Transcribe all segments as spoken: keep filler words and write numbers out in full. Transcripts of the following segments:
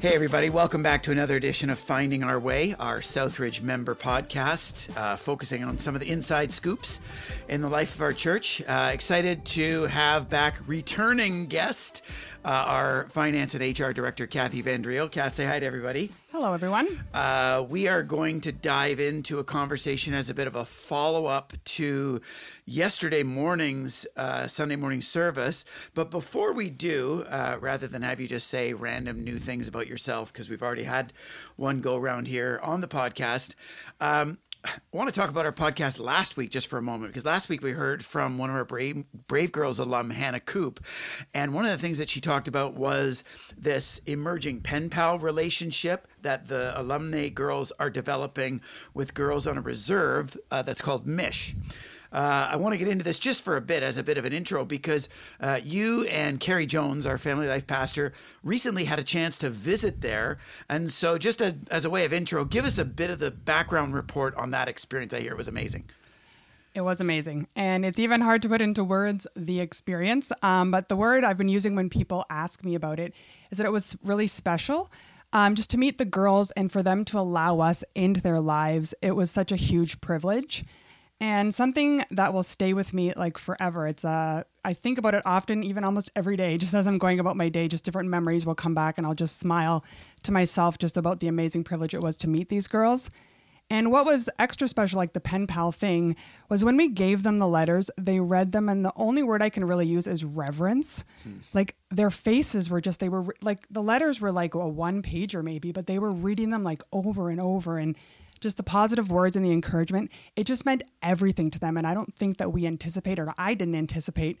Hey, everybody. Welcome back to another edition of Finding Our Way, our Southridge member podcast, uh, focusing on some of the inside scoops in the life of our church. Uh, excited to have back returning guest, uh, our finance and H R director, Kathy Van Driel. Kath, say hi to everybody. Hello, everyone. Uh, we are going to dive into a conversation as a bit of a follow-up to yesterday morning's uh, Sunday morning service. But before we do, uh, rather than have you just say random new things about yourself, because we've already had one go around here on the podcast, um, I want to talk about our podcast last week just for a moment, because last week we heard from one of our Brave, Brave Girls alum, Hannah Coop. And one of the things that she talked about was this emerging pen pal relationship that the alumnae girls are developing with girls on a reserve uh, that's called Mish. Uh, I want to get into this just for a bit as a bit of an intro, because uh, you and Carrie Jones, our family life pastor, recently had a chance to visit there. And so just a, as a way of intro, give us a bit of the background report on that experience. I hear it was amazing. It was amazing. And it's even hard to put into words the experience. Um, but the word I've been using when people ask me about it is that it was really special. Um, just to meet the girls and for them to allow us into their lives, it was such a huge privilege. And something that will stay with me like forever. It's uh, I think about it often, even almost every day, just as I'm going about my day, just different memories will come back and I'll just smile to myself just about the amazing privilege it was to meet these girls. And what was extra special, like the pen pal thing, was when we gave them the letters, they read them. And the only word I can really use is reverence. Hmm. Like their faces were just, they were like, the letters were like a one pager maybe, but they were reading them like over and over, and just the positive words and the encouragement, it just meant everything to them. And I don't think that we anticipate, or I didn't anticipate,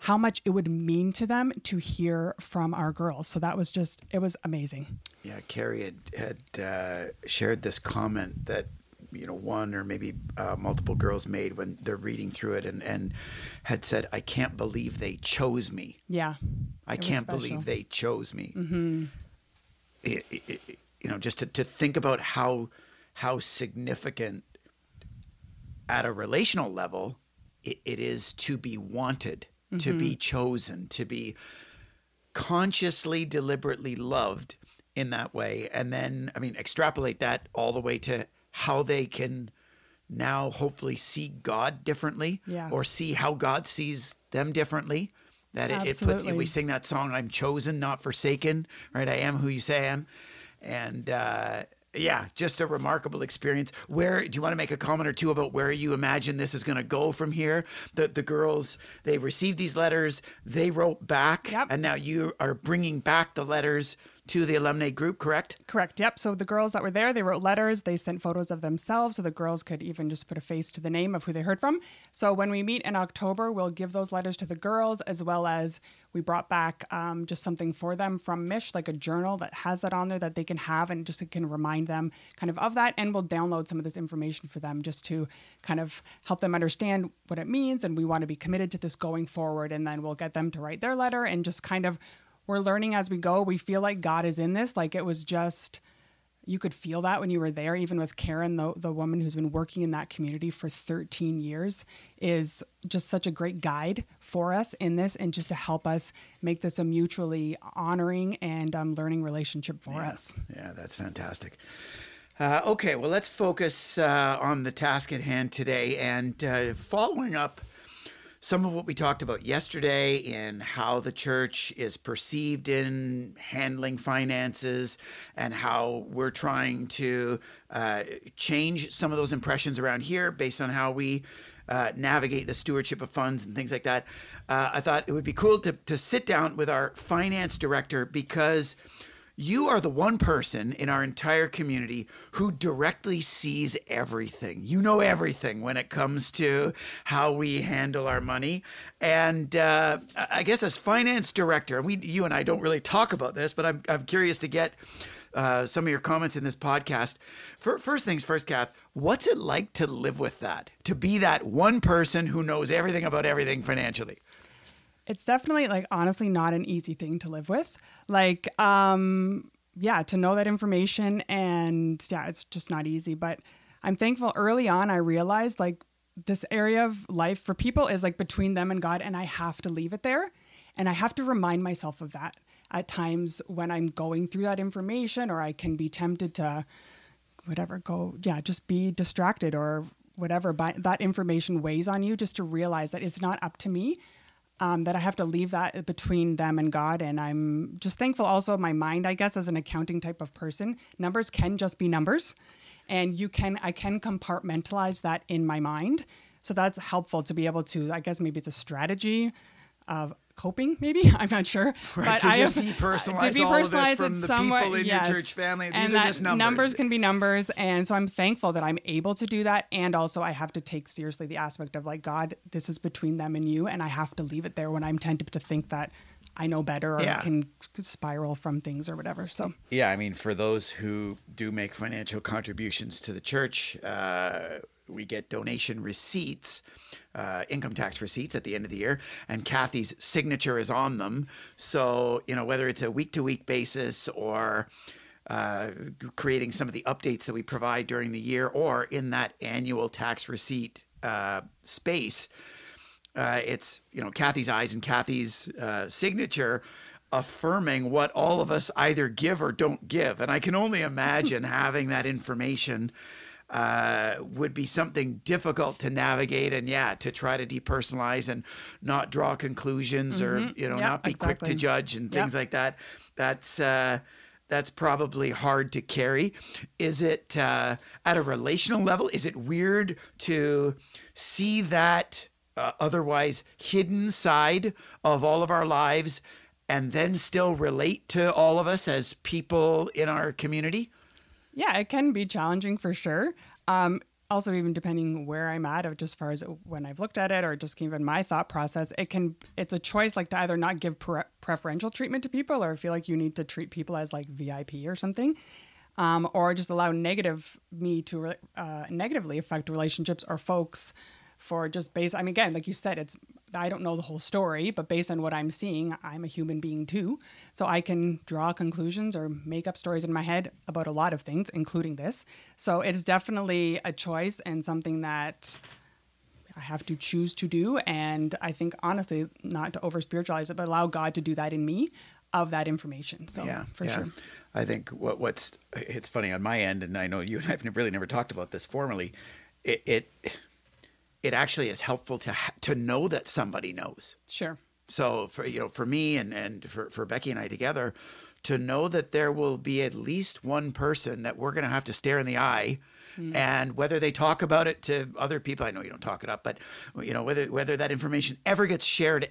how much it would mean to them to hear from our girls. So that was just, it was amazing. Yeah, Carrie had, had uh, shared this comment that, you know, one or maybe uh, multiple girls made when they're reading through it, and, and had said, I can't believe they chose me. Yeah. I can't believe they chose me. Mm-hmm. It, it, it, you know, just to, to think about how... how significant at a relational level it, it is to be wanted, mm-hmm. to be chosen, to be consciously, deliberately loved in that way. And then, I mean, extrapolate that all the way to how they can now hopefully see God differently, yeah. or see how God sees them differently. That it, it puts, you know, we sing that song, I'm chosen, not forsaken, right? I am who you say I am. And, uh, yeah, just a remarkable experience. Where do you want to make a comment or two about where you imagine this is going to go from here? The the girls, they received these letters, they wrote back, yep. and now you are bringing back the letters to the alumnae group, correct? Correct, yep. So the girls that were there, they wrote letters, they sent photos of themselves, so the girls could even just put a face to the name of who they heard from. So when we meet in October, we'll give those letters to the girls, as well as we brought back um, just something for them from Mish, like a journal that has that on there that they can have, and just can remind them kind of of that. And we'll download some of this information for them just to kind of help them understand what it means. And we want to be committed to this going forward. And then we'll get them to write their letter, and just kind of, we're learning as we go. We feel like God is in this. Like it was just, you could feel that when you were there, even with Karen, the, the woman who's been working in that community for thirteen years, is just such a great guide for us in this, and just to help us make this a mutually honoring and um, learning relationship for yeah. us. Yeah, that's fantastic. Uh, okay, well, let's focus uh, on the task at hand today, and uh, following up some of what we talked about yesterday in how the church is perceived in handling finances, and how we're trying to uh, change some of those impressions around here based on how we uh, navigate the stewardship of funds and things like that. Uh, I thought it would be cool to, to sit down with our finance director, because you are the one person in our entire community who directly sees everything. You know everything when it comes to how we handle our money. And uh, I guess as finance director, and we, you and I don't really talk about this, but I'm, I'm curious to get uh, some of your comments in this podcast. For, first things first, Kath, what's it like to live with that, to be that one person who knows everything about everything financially? It's definitely, like, honestly not an easy thing to live with. Like, um, yeah, to know that information, and yeah, it's just not easy. But I'm thankful early on I realized, like, this area of life for people is like between them and God, and I have to leave it there. And I have to remind myself of that. at times when I'm going through that information, or I can be tempted to whatever, go, yeah, just be distracted or whatever, but that information weighs on you, just to realize that it's not up to me, um, that I have to leave that between them and God. And I'm just thankful also my mind, I guess, as an accounting type of person, numbers can just be numbers. And you can, I can compartmentalize that in my mind. So that's helpful to be able to, I guess maybe it's a strategy of coping, maybe, I'm not sure. Right, but to I just have, depersonalize to all of this from the people in yes. your church family. These and are just numbers. Numbers can be numbers. And so I'm thankful that I'm able to do that. And also I have to take seriously the aspect of like, God, this is between them and you. And I have to leave it there when I'm tempted to think that I know better or yeah. I can spiral from things or whatever. So yeah, I mean, for those who do make financial contributions to the church, uh, we get donation receipts, uh, income tax receipts at the end of the year, and Kathy's signature is on them. So, you know, whether it's a week-to-week basis or uh, creating some of the updates that we provide during the year or in that annual tax receipt uh, space, uh, it's, you know, Kathy's eyes and Kathy's uh, signature affirming what all of us either give or don't give. And I can only imagine having that information Uh, would be something difficult to navigate, and yeah, to try to depersonalize and not draw conclusions, mm-hmm. or you know, yep, not be exactly. quick to judge and things yep. like that. That's uh, that's probably hard to carry. Is it uh, at a relational level? Is it weird to see that uh, otherwise hidden side of all of our lives, and then still relate to all of us as people in our community? Yeah, it can be challenging for sure. Um, also, even depending where I'm at, of just far as when I've looked at it or just even my thought process, it can it's a choice like to either not give pre- preferential treatment to people or feel like you need to treat people as like V I P or something, um, or just allow negative me to uh, negatively affect relationships or folks for just based. I mean, again, like you said, it's I don't know the whole story, but based on what I'm seeing, I'm a human being too. So I can draw conclusions or make up stories in my head about a lot of things, including this. So it's definitely a choice and something that I have to choose to do. And I think, honestly, not to over-spiritualize it, but allow God to do that in me of that information. So yeah, for yeah. sure. I think what what's, it's funny on my end, and I know you and I have really never talked about this formally, it... it it actually is helpful to to know that somebody knows. Sure. So for you know, for me and, and for, for Becky and I together, to know that there will be at least one person that we're going to have to stare in the eye, mm. and whether they talk about it to other people, I know you don't talk it up, but you know whether whether that information ever gets shared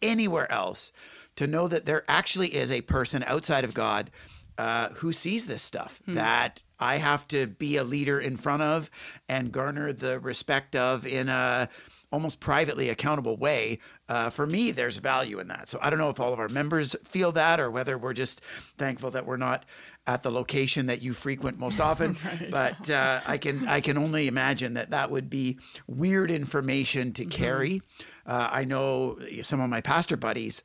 anywhere else, to know that there actually is a person outside of God uh, who sees this stuff mm. that I have to be a leader in front of and garner the respect of in a almost privately accountable way. Uh, for me, there's value in that. So I don't know if all of our members feel that or whether we're just thankful that we're not at the location that you frequent most often. Right. But uh, I can I can only imagine that that would be weird information to carry. Mm-hmm. Uh, I know some of my pastor buddies,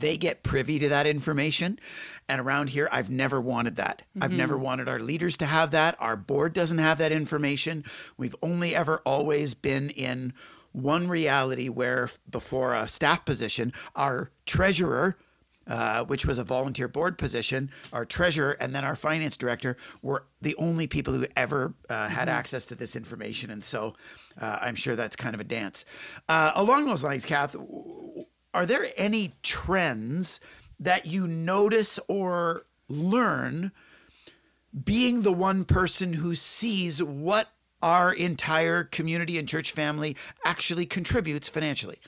they get privy to that information. And around here, I've never wanted that. Mm-hmm. I've never wanted our leaders to have that. Our board doesn't have that information. We've only ever always been in one reality where before a staff position, our treasurer, uh, which was a volunteer board position, our treasurer and then our finance director were the only people who ever uh, had mm-hmm. access to this information. And so uh, I'm sure that's kind of a dance. Uh, along those lines, Kath, are there any trends that you notice or learn being the one person who sees what our entire community and church family actually contributes financially?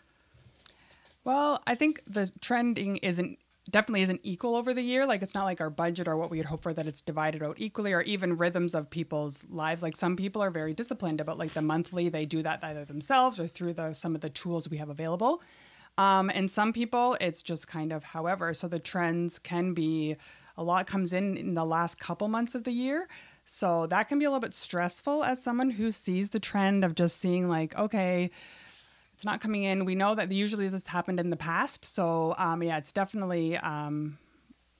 Well, I think the trending isn't definitely isn't equal over the year. Like it's not like our budget or what we would hope for that it's divided out equally, or even rhythms of people's lives. Like some people are very disciplined about like the monthly, they do that either themselves or through the, some of the tools we have available. Um, and some people, it's just kind of however. So the trends can be, a lot comes in in the last couple months of the year. So that can be a little bit stressful as someone who sees the trend of just seeing like, okay, it's not coming in. We know that usually this happened in the past. So um, yeah, it's definitely, um,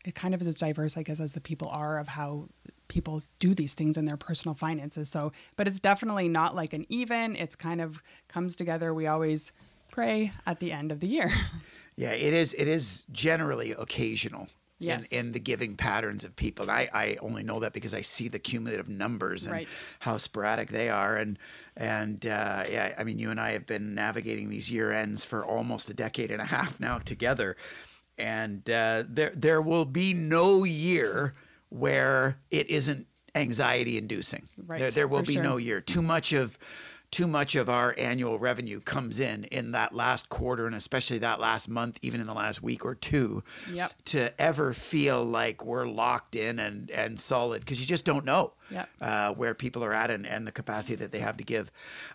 it kind of is as diverse, I guess, as the people are of how people do these things in their personal finances. So, but it's definitely not like an even, it's kind of comes together. We always pray at the end of the year. Yeah, it is. It is generally occasional. Yes. In, in the giving patterns of people. And I, I only know that because I see the cumulative numbers and right. how sporadic they are. And and uh, yeah, I mean, you and I have been navigating these year ends for almost a decade and a half now together. And uh, there there will be no year where it isn't anxiety inducing. Right. There, there will for be sure. no year. Too much of too much of our annual revenue comes in in that last quarter, and especially that last month, even in the last week or two, yep. to ever feel like we're locked in and, and solid, because you just don't know yep. uh, where people are at and, and the capacity that they have to give.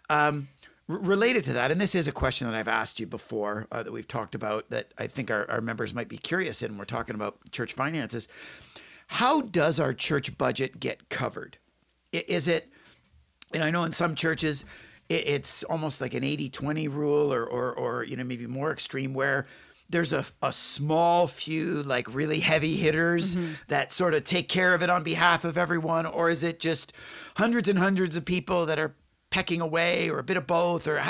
Um, r- related to that, and this is a question that I've asked you before uh, that we've talked about that I think our, our members might be curious in. We're talking about church finances. How does our church budget get covered? Is it, and I know in some churches, it's almost like an eighty twenty rule or, or, or, you know, maybe more extreme where there's a, a small few like really heavy hitters mm-hmm. that sort of take care of it on behalf of everyone. Or is it just hundreds and hundreds of people that are pecking away, or a bit of both? Or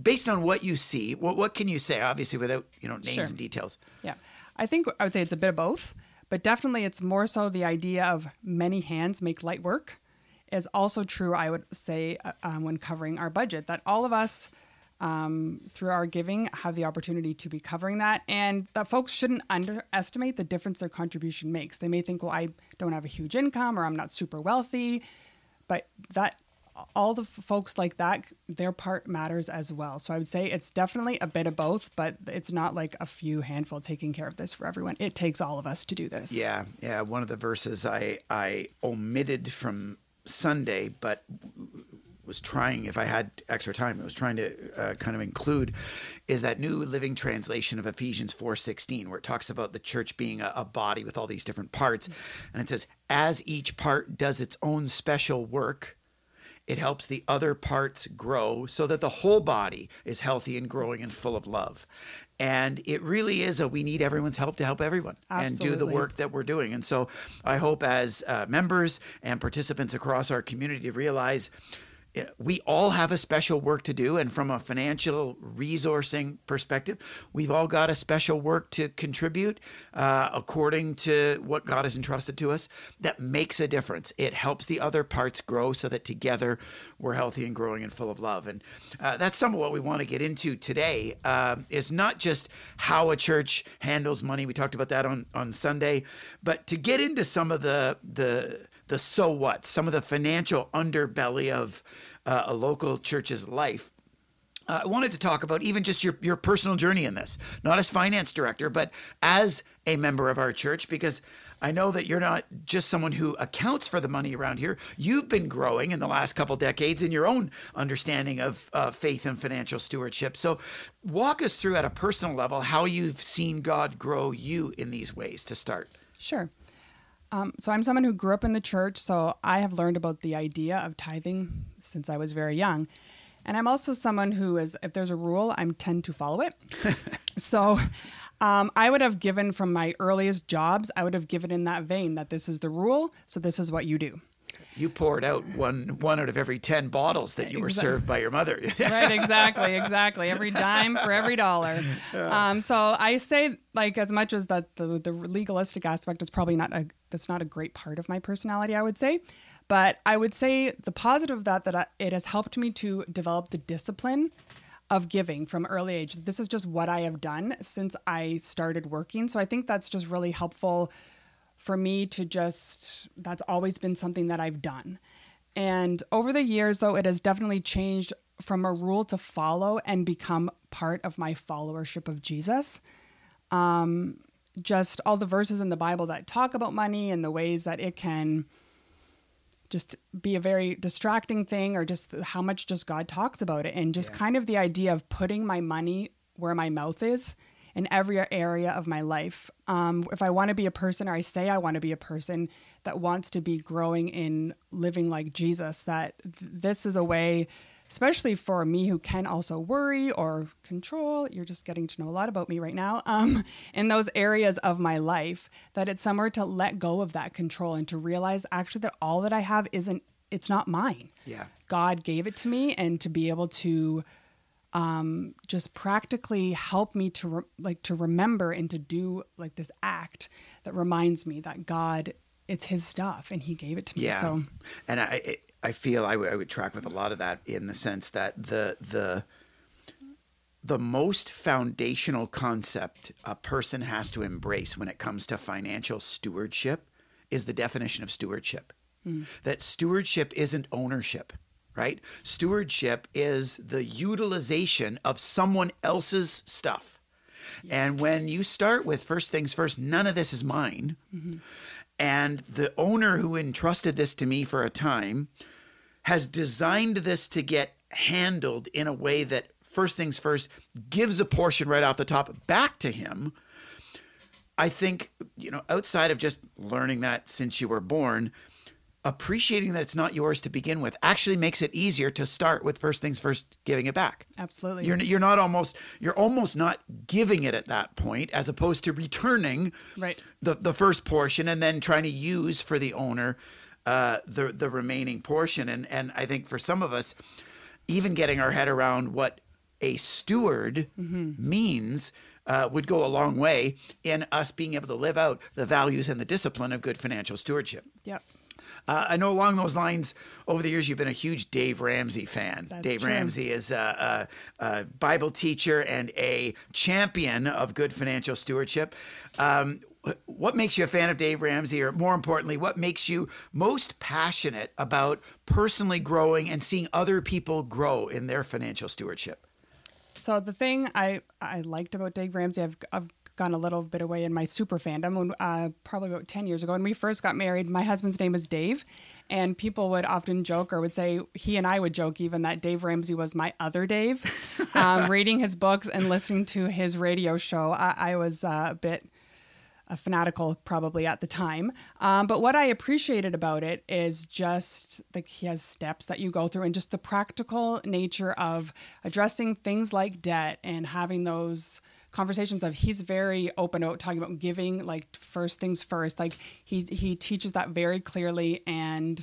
based on what you see, what, what can you say, obviously, without, you know, names sure. and details? Yeah, I think I would say it's a bit of both, but definitely it's more so the idea of many hands make light work. Is also true, I would say, um, when covering our budget, that all of us, um, through our giving, have the opportunity to be covering that, and that folks shouldn't underestimate the difference their contribution makes. They may think, well, I don't have a huge income, or I'm not super wealthy, but that all the f- folks like that, their part matters as well. So I would say it's definitely a bit of both, but it's not like a few handful taking care of this for everyone. It takes all of us to do this. Yeah, yeah. One of the verses I I omitted from Sunday, but was trying, if I had extra time, I was trying to uh, kind of include, is that New Living Translation of Ephesians four sixteen, where it talks about the church being a, a body with all these different parts. And it says, as each part does its own special work, it helps the other parts grow so that the whole body is healthy and growing and full of love. And it really is a, we need everyone's help to help everyone Absolutely. And do the work that we're doing. And so I hope as uh, members and participants across our community to realize we all have a special work to do. And from a financial resourcing perspective, we've all got a special work to contribute uh, according to what God has entrusted to us. That makes a difference. It helps the other parts grow so that together we're healthy and growing and full of love. And uh, that's some of what we want to get into today. Uh, it's not just how a church handles money. We talked about that on, on Sunday. But to get into some of the the the so what, some of the financial underbelly of uh, a local church's life. Uh, I wanted to talk about even just your, your personal journey in this, not as finance director, but as a member of our church, because I know that you're not just someone who accounts for the money around here. You've been growing in the last couple decades in your own understanding of uh, faith and financial stewardship. So walk us through at a personal level how you've seen God grow you in these ways to start. Sure. Um, so I'm someone who grew up in the church, so I have learned about the idea of tithing since I was very young. And I'm also someone who is, if there's a rule, I tend to follow it. So um, I would have given from my earliest jobs, I would have given in that vein that this is the rule, so this is what you do. You poured out one one out of every ten bottles that you were exactly. served by your mother. Right, exactly, exactly. Every dime for every dollar. Um, so I say, like, as much as that the, the legalistic aspect is probably not a, that's not a great part of my personality, I would say. But I would say the positive of that, that I, it has helped me to develop the discipline of giving from early age. This is just what I have done since I started working. So I think that's just really helpful for me to just, that's always been something that I've done. And over the years, though, it has definitely changed from a rule to follow and become part of my followership of Jesus. Um, just all the verses in the Bible that talk about money and the ways that it can just be a very distracting thing, or just how much just God talks about it. And just yeah. kind of the idea of putting my money where my mouth is in every area of my life. Um, if I want to be a person, or I say I want to be a person that wants to be growing in living like Jesus, that th- this is a way, especially for me who can also worry or control, you're just getting to know a lot about me right now, um, in those areas of my life, that it's somewhere to let go of that control and to realize actually that all that I have isn't, it's not mine. Yeah. God gave it to me, and to be able to um, just practically help me to re- like to remember and to do like this act that reminds me that God, it's His stuff and He gave it to me. Yeah. So, and I I feel I, w- I would track with a lot of that in the sense that the the the most foundational concept a person has to embrace when it comes to financial stewardship is the definition of stewardship. Mm. That stewardship isn't ownership, right? Stewardship is the utilization of someone else's stuff. Yeah. And when you start with first things first, none of this is mine. Mm-hmm. And the owner who entrusted this to me for a time has designed this to get handled in a way that first things first gives a portion right off the top back to him. I think, you know, outside of just learning that since you were born, appreciating that it's not yours to begin with actually makes it easier to start with first things first, giving it back. Absolutely. You're you're not almost you're almost not giving it at that point, as opposed to returning right. the the first portion and then trying to use for the owner uh, the the remaining portion. And and I think for some of us, even getting our head around what a steward mm-hmm. means. Uh, would go a long way in us being able to live out the values and the discipline of good financial stewardship. Yep. Uh, I know along those lines, over the years, you've been a huge Dave Ramsey fan. That's Dave true. Ramsey is a, a, a Bible teacher and a champion of good financial stewardship. Um, what makes you a fan of Dave Ramsey, or more importantly, what makes you most passionate about personally growing and seeing other people grow in their financial stewardship? So the thing I, I liked about Dave Ramsey, I've, I've gone a little bit away in my super fandom, when, uh, probably about ten years ago. When we first got married, my husband's name is Dave, and people would often joke or would say, he and I would joke even that Dave Ramsey was my other Dave. Um, reading his books and listening to his radio show, I, I was uh, a bit a fanatical probably at the time. Um, but what I appreciated about it is just like he has steps that you go through and just the practical nature of addressing things like debt and having those conversations of he's very open about talking about giving like first things first. Like he, he teaches that very clearly and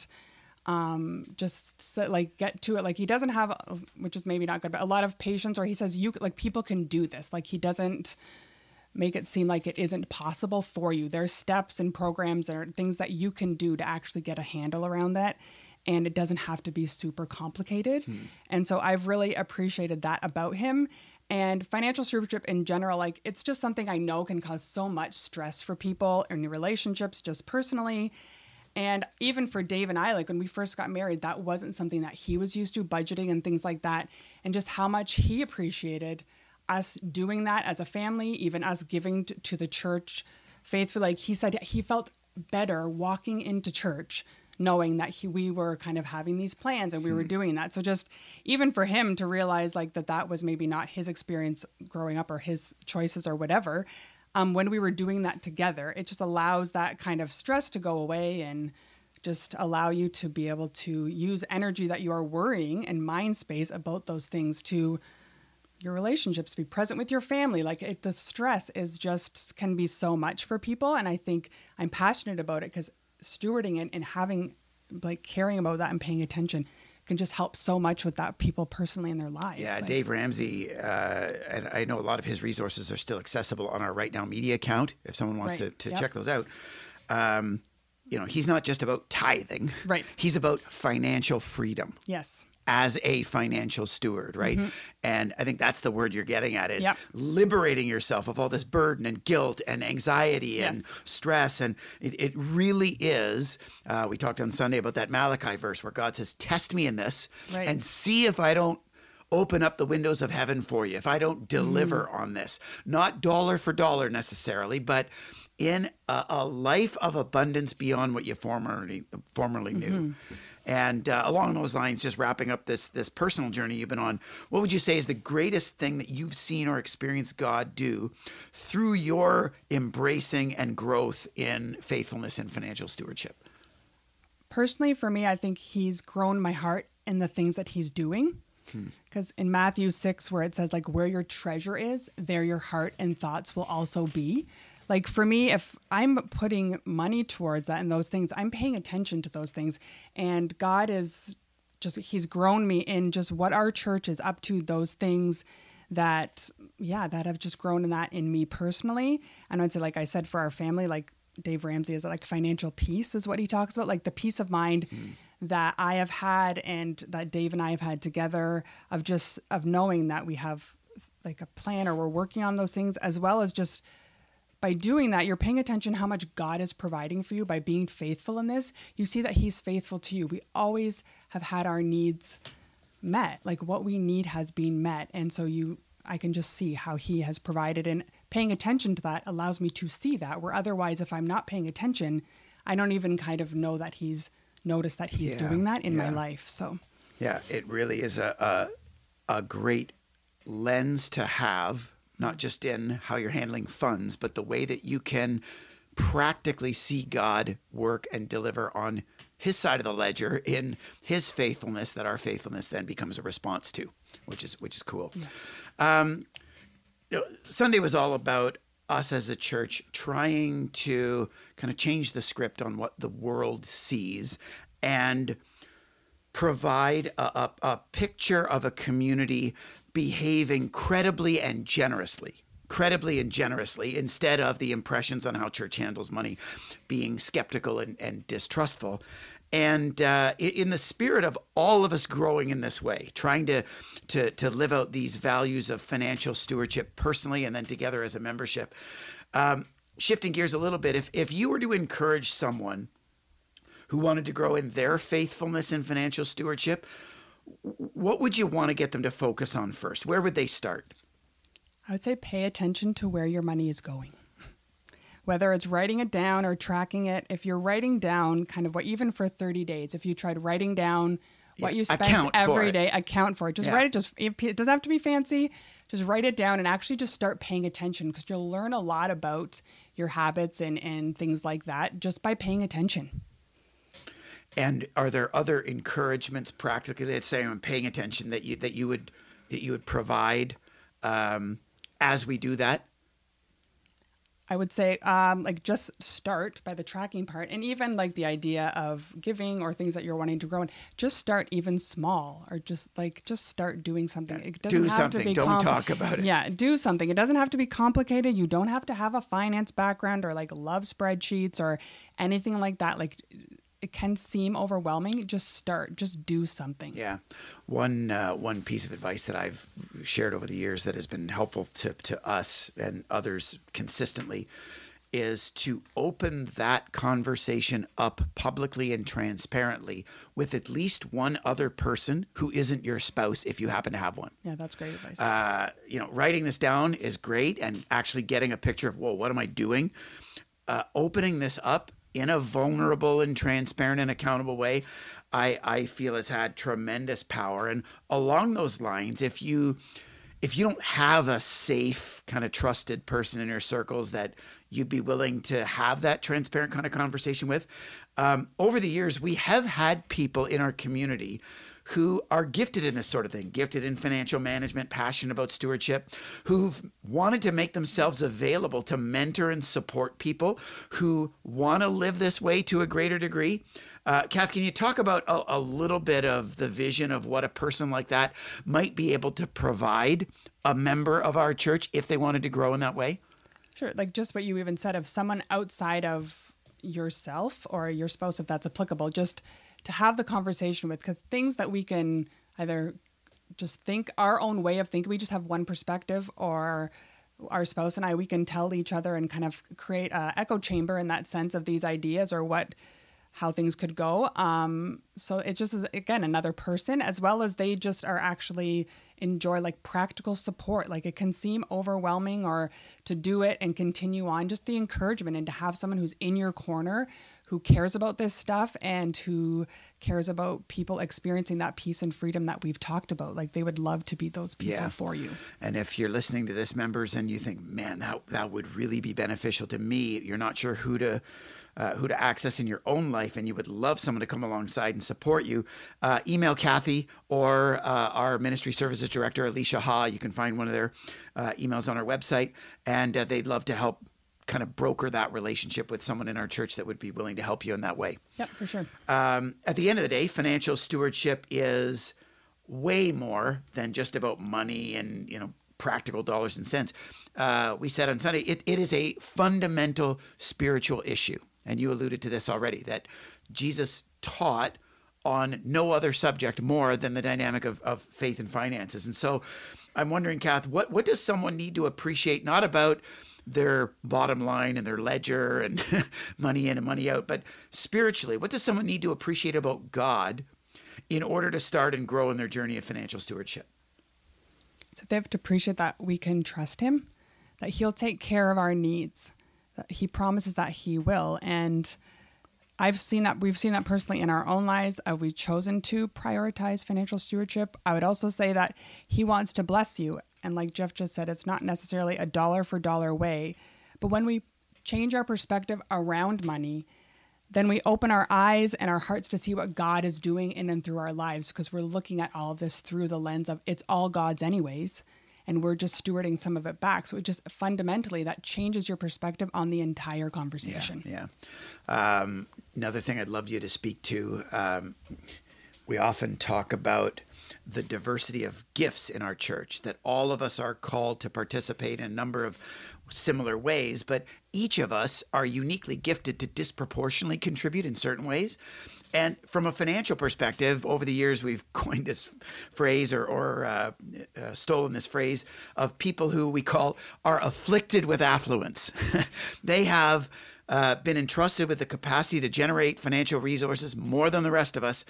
um, just so, like get to it. Like he doesn't have, which is maybe not good, but a lot of patience or he says you like people can do this. Like he doesn't make it seem like it isn't possible for you. There's steps and programs or things that you can do to actually get a handle around that. And it doesn't have to be super complicated. Hmm. And so I've really appreciated that about him. And financial stewardship in general, like it's just something I know can cause so much stress for people in relationships, just personally. And even for Dave and I, like when we first got married, that wasn't something that he was used to, budgeting and things like that. And just how much he appreciated us doing that as a family, even us giving t- to the church faithfully. Like he said, he felt better walking into church knowing that he, we were kind of having these plans and we hmm. were doing that. So just even for him to realize like that that was maybe not his experience growing up or his choices or whatever, um, when we were doing that together, it just allows that kind of stress to go away and just allow you to be able to use energy that you are worrying and mind space about those things to your relationships, be present with your family. Like it, the stress is just can be so much for people. And I think I'm passionate about it because stewarding it and having like caring about that and paying attention can just help so much with that people personally in their lives. Yeah, like, Dave Ramsey, uh, and I know a lot of his resources are still accessible on our Right Now Media account if someone wants right. to, to yep. check those out. Um, you know, he's not just about tithing. Right. He's about financial freedom. Yes. As a financial steward, right? Mm-hmm. And I think that's the word you're getting at is yep. liberating yourself of all this burden and guilt and anxiety yes. and stress. And it, it really is, uh, we talked on Sunday about that Malachi verse where God says, test me in this right. and see if I don't open up the windows of heaven for you, if I don't deliver mm. on this. Not dollar for dollar necessarily, but in a, a life of abundance beyond what you formerly formerly knew. Mm-hmm. And uh, along those lines, just wrapping up this this personal journey you've been on, what would you say is the greatest thing that you've seen or experienced God do through your embracing and growth in faithfulness and financial stewardship? Personally, for me, I think he's grown my heart in the things that he's doing. Because hmm. in Matthew six, where it says, like, where your treasure is, there your heart and thoughts will also be. Like for me, if I'm putting money towards that and those things, I'm paying attention to those things. And God is just he's grown me in just what our church is up to, those things that, yeah, that have just grown in that in me personally. And I'd say, like I said, for our family, like Dave Ramsey is like financial peace is what he talks about, like the peace of mind mm. that I have had and that Dave and I have had together of just of knowing that we have like a plan or we're working on those things, as well as just by doing that, you're paying attention how much God is providing for you by being faithful in this. You see that he's faithful to you. We always have had our needs met, like what we need has been met. And so you, I can just see how he has provided, and paying attention to that allows me to see that, where otherwise, if I'm not paying attention, I don't even kind of know that he's noticed that he's yeah, doing that in yeah. my life. So, yeah, it really is a, a, a great lens to have, not just in how you're handling funds, but the way that you can practically see God work and deliver on his side of the ledger in his faithfulness, that our faithfulness then becomes a response to, which is, which is cool. Yeah. Um, you know, Sunday was all about us as a church trying to kind of change the script on what the world sees and provide a, a, a picture of a community behaving credibly and generously, credibly and generously, instead of the impressions on how church handles money being skeptical and, and distrustful. And uh, in the spirit of all of us growing in this way, trying to, to to live out these values of financial stewardship personally and then together as a membership, um, shifting gears a little bit, if, if you were to encourage someone who wanted to grow in their faithfulness in financial stewardship, what would you want to get them to focus on first? Where would they start? I would say pay attention to where your money is going. Whether it's writing it down or tracking it, if you're writing down kind of what, even for thirty days, if you tried writing down what yeah, you spent every day, account for it. Just yeah. write it. Just it doesn't have to be fancy. Just write it down and actually just start paying attention, because you'll learn a lot about your habits and, and things like that just by paying attention. And are there other encouragements practically that say I'm paying attention that you that you would that you would provide um, as we do that? I would say, um, like, just start by the tracking part, and even like the idea of giving or things that you're wanting to grow in. Just start even small, or just like just start doing something. It doesn't do have something. To be don't compl- talk about it. Yeah, do something. It doesn't have to be complicated. You don't have to have a finance background or like love spreadsheets or anything like that. Like, it can seem overwhelming. Just start. Just do something. Yeah, one uh, one piece of advice that I've shared over the years that has been helpful to to us and others consistently is to open that conversation up publicly and transparently with at least one other person who isn't your spouse, if you happen to have one. Yeah, that's great advice. Uh, you know, writing this down is great, and actually getting a picture of, whoa, what am I doing? Uh, opening this up in a vulnerable and transparent and accountable way, I, I feel has had tremendous power. And along those lines, if you if you don't have a safe, kind of trusted person in your circles that you'd be willing to have that transparent kind of conversation with, um, over the years, we have had people in our community who are gifted in this sort of thing, gifted in financial management, passionate about stewardship, who've wanted to make themselves available to mentor and support people who want to live this way to a greater degree. Uh, Kath, can you talk about a, a little bit of the vision of what a person like that might be able to provide a member of our church if they wanted to grow in that way? Sure. Like just what you even said of someone outside of yourself or your spouse, if that's applicable, just to have the conversation with, because things that we can either just think our own way of thinking, we just have one perspective, or our spouse and I, we can tell each other and kind of create a echo chamber in that sense of these ideas or what, how things could go. Um, so it's just, again, another person, as well as they just are actually enjoy like practical support. Like it can seem overwhelming or to do it and continue on, just the encouragement and to have someone who's in your corner, who cares about this stuff and who cares about people experiencing that peace and freedom that we've talked about. Like they would love to be those people yeah. for you. And if you're listening to this, members, and you think, man, that, that would really be beneficial to me. You're not sure who to Uh, who to access in your own life, and you would love someone to come alongside and support you, uh, email Kathy or uh, our Ministry Services Director, Alicia Ha. You can find one of their uh, emails on our website, and uh, they'd love to help kind of broker that relationship with someone in our church that would be willing to help you in that way. Yep, for sure. Um, at the end of the day, financial stewardship is way more than just about money and, you know, practical dollars and cents. Uh, we said on Sunday, it, it is a fundamental spiritual issue. And you alluded to this already, that Jesus taught on no other subject more than the dynamic of, of faith and finances. And so I'm wondering, Kath, what, what does someone need to appreciate, not about their bottom line and their ledger and money in and money out, but spiritually, what does someone need to appreciate about God in order to start and grow in their journey of financial stewardship? So they have to appreciate that we can trust him, that he'll take care of our needs, that he promises that he will. And I've seen that, we've seen that personally in our own lives. Uh, we've chosen to prioritize financial stewardship. I would also say that he wants to bless you. And like Jeff just said, it's not necessarily a dollar for dollar way, but when we change our perspective around money, then we open our eyes and our hearts to see what God is doing in and through our lives, because we're looking at all of this through the lens of it's all God's anyways, and we're just stewarding some of it back. So it just fundamentally, that changes your perspective on the entire conversation. Yeah. yeah. Um, another thing I'd love you to speak to, um, we often talk about the diversity of gifts in our church, that all of us are called to participate in a number of similar ways, but each of us are uniquely gifted to disproportionately contribute in certain ways. And from a financial perspective, over the years, we've coined this phrase or, or uh, uh, stolen this phrase of people who we call are afflicted with affluence. They have uh, been entrusted with the capacity to generate financial resources more than the rest of us.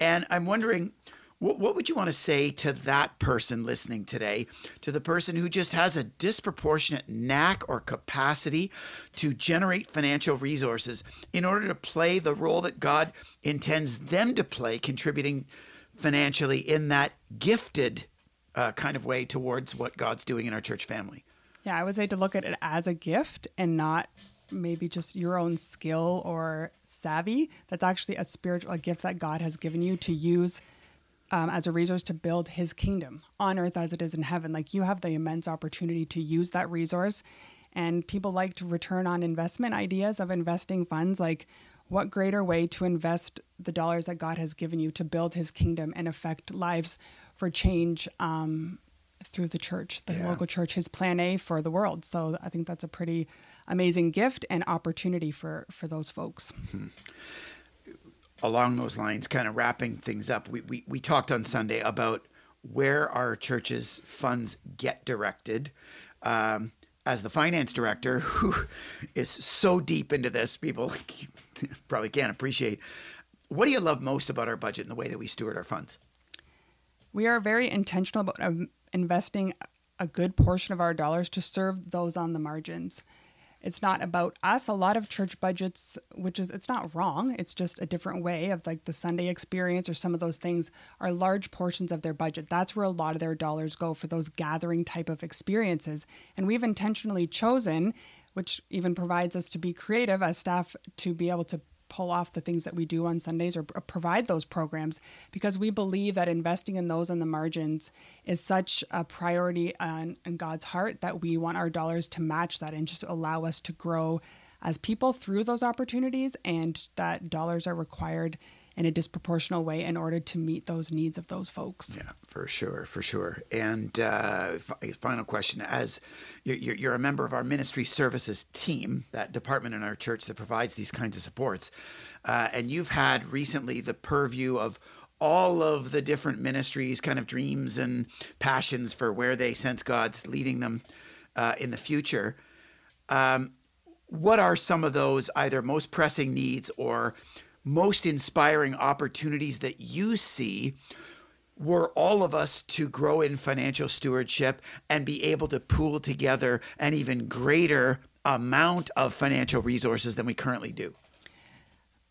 And I'm wondering, what would you want to say to that person listening today, to the person who just has a disproportionate knack or capacity to generate financial resources in order to play the role that God intends them to play, contributing financially in that gifted uh, kind of way towards what God's doing in our church family? Yeah, I would say to look at it as a gift and not maybe just your own skill or savvy. That's actually a spiritual gift that God has given you to use Um, as a resource to build his kingdom on earth as it is in heaven. Like, you have the immense opportunity to use that resource, and people like to return on investment ideas of investing funds. Like, what greater way to invest the dollars that God has given you to build his kingdom and affect lives for change um, through the church, the yeah. local church, his plan A for the world. So I think that's a pretty amazing gift and opportunity for, for those folks. Mm-hmm. Along those lines, kind of wrapping things up, we, we we talked on Sunday about where our church's funds get directed. Um, as the finance director, who is so deep into this, people probably can't appreciate. What do you love most about our budget and the way that we steward our funds? We are very intentional about um, investing a good portion of our dollars to serve those on the margins. It's not about us. A lot of church budgets, which is, it's not wrong. It's just a different way of, like, the Sunday experience or some of those things are large portions of their budget. That's where a lot of their dollars go for those gathering type of experiences. And we've intentionally chosen, which even provides us to be creative as staff to be able to pull off the things that we do on Sundays or provide those programs, because we believe that investing in those on the margins is such a priority on, on God's heart that we want our dollars to match that and just allow us to grow as people through those opportunities, and that dollars are required in a disproportional way in order to meet those needs of those folks. Yeah, for sure, for sure. And uh, f- final question, as you're, you're a member of our ministry services team, that department in our church that provides these kinds of supports, uh, and you've had recently the purview of all of the different ministries' kind of dreams and passions for where they sense God's leading them uh, in the future. Um, what are some of those either most pressing needs or most inspiring opportunities that you see were all of us to grow in financial stewardship and be able to pool together an even greater amount of financial resources than we currently do?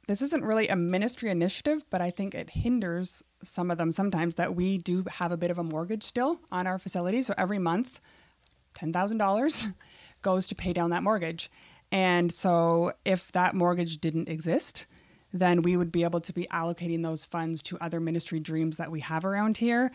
This isn't really a ministry initiative, but I think it hinders some of them sometimes, that we do have a bit of a mortgage still on our facilities. So every month, ten thousand dollars goes to pay down that mortgage. And so if that mortgage didn't exist, then we would be able to be allocating those funds to other ministry dreams that we have around here.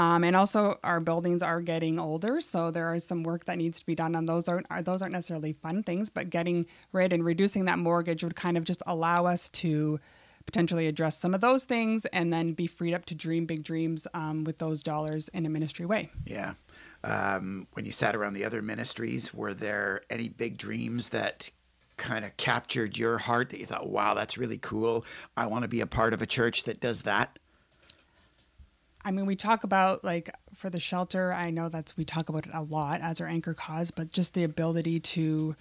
Um, and also, our buildings are getting older, so there is some work that needs to be done on those. Aren't, those aren't necessarily fun things, but getting rid and reducing that mortgage would kind of just allow us to potentially address some of those things and then be freed up to dream big dreams um, with those dollars in a ministry way. Yeah. Um, when you sat around the other ministries, were there any big dreams that kind of captured your heart that you thought, wow, that's really cool. I want to be a part of a church that does that? I mean, we talk about, like, for the shelter, I know that's, we talk about it a lot as our anchor cause, but just the ability to,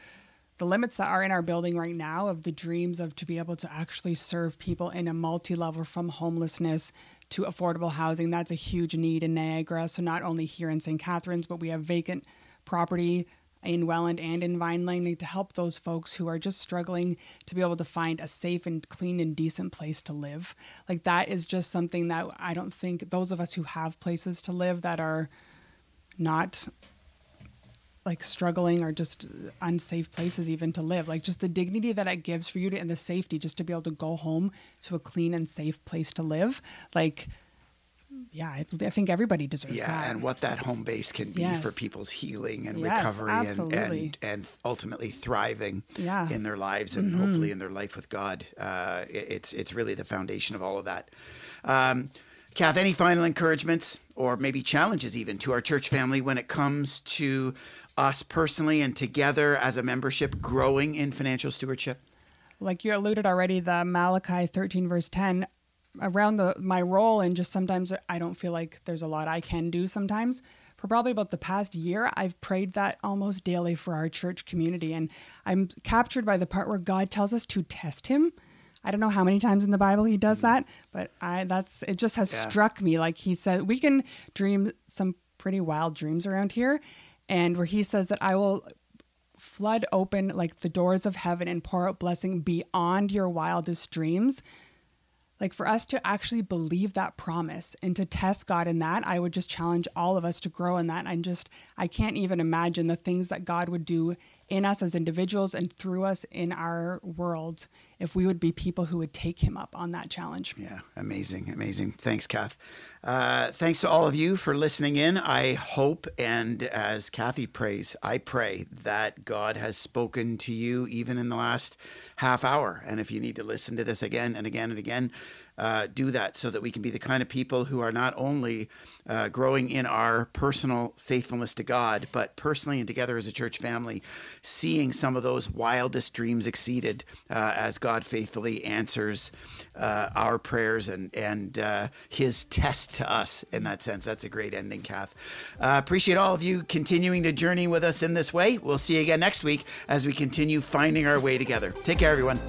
the limits that are in our building right now of the dreams of to be able to actually serve people in a multi-level from homelessness to affordable housing. That's a huge need in Niagara. So not only here in Saint Catharines, but we have vacant property in Welland and in Vineland to help those folks who are just struggling to be able to find a safe and clean and decent place to live. Like, that is just something that I don't think those of us who have places to live that are not like struggling or just unsafe places even to live, like just the dignity that it gives for you to, and the safety just to be able to go home to a clean and safe place to live. Like, yeah, I, I think everybody deserves yeah, that. Yeah, and what that home base can be yes. for people's healing and yes, recovery and, and and ultimately thriving yeah. in their lives and mm-hmm. hopefully in their life with God. Uh, it, it's it's really the foundation of all of that. Um, Kath, any final encouragements or maybe challenges even to our church family when it comes to us personally and together as a membership growing in financial stewardship? Like you alluded already, the Malachi thirteen verse ten, around the my role, and just sometimes I don't feel like there's a lot I can do sometimes. For probably about the past year, I've prayed that almost daily for our church community, and I'm captured by the part where God tells us to test him. I don't know how many times in the Bible he does that, but I that's it just has yeah. struck me. Like he said, we can dream some pretty wild dreams around here, and where he says that I will flood open like the doors of heaven and pour out blessing beyond your wildest dreams. Like, for us to actually believe that promise and to test God in that, I would just challenge all of us to grow in that. And just, I can't even imagine the things that God would do in us as individuals and through us in our world if we would be people who would take him up on that challenge. Yeah, amazing, amazing. Thanks, Kath. Uh, thanks to all of you for listening in. I hope, and as Kathy prays, I pray that God has spoken to you even in the last half hour. And if you need to listen to this again and again and again, Uh, do that so that we can be the kind of people who are not only uh, growing in our personal faithfulness to God, but personally and together as a church family, seeing some of those wildest dreams exceeded uh, as God faithfully answers uh, our prayers and, and uh, his test to us in that sense. That's a great ending, Kath. Uh, appreciate all of you continuing the journey with us in this way. We'll see you again next week as we continue finding our way together. Take care, everyone.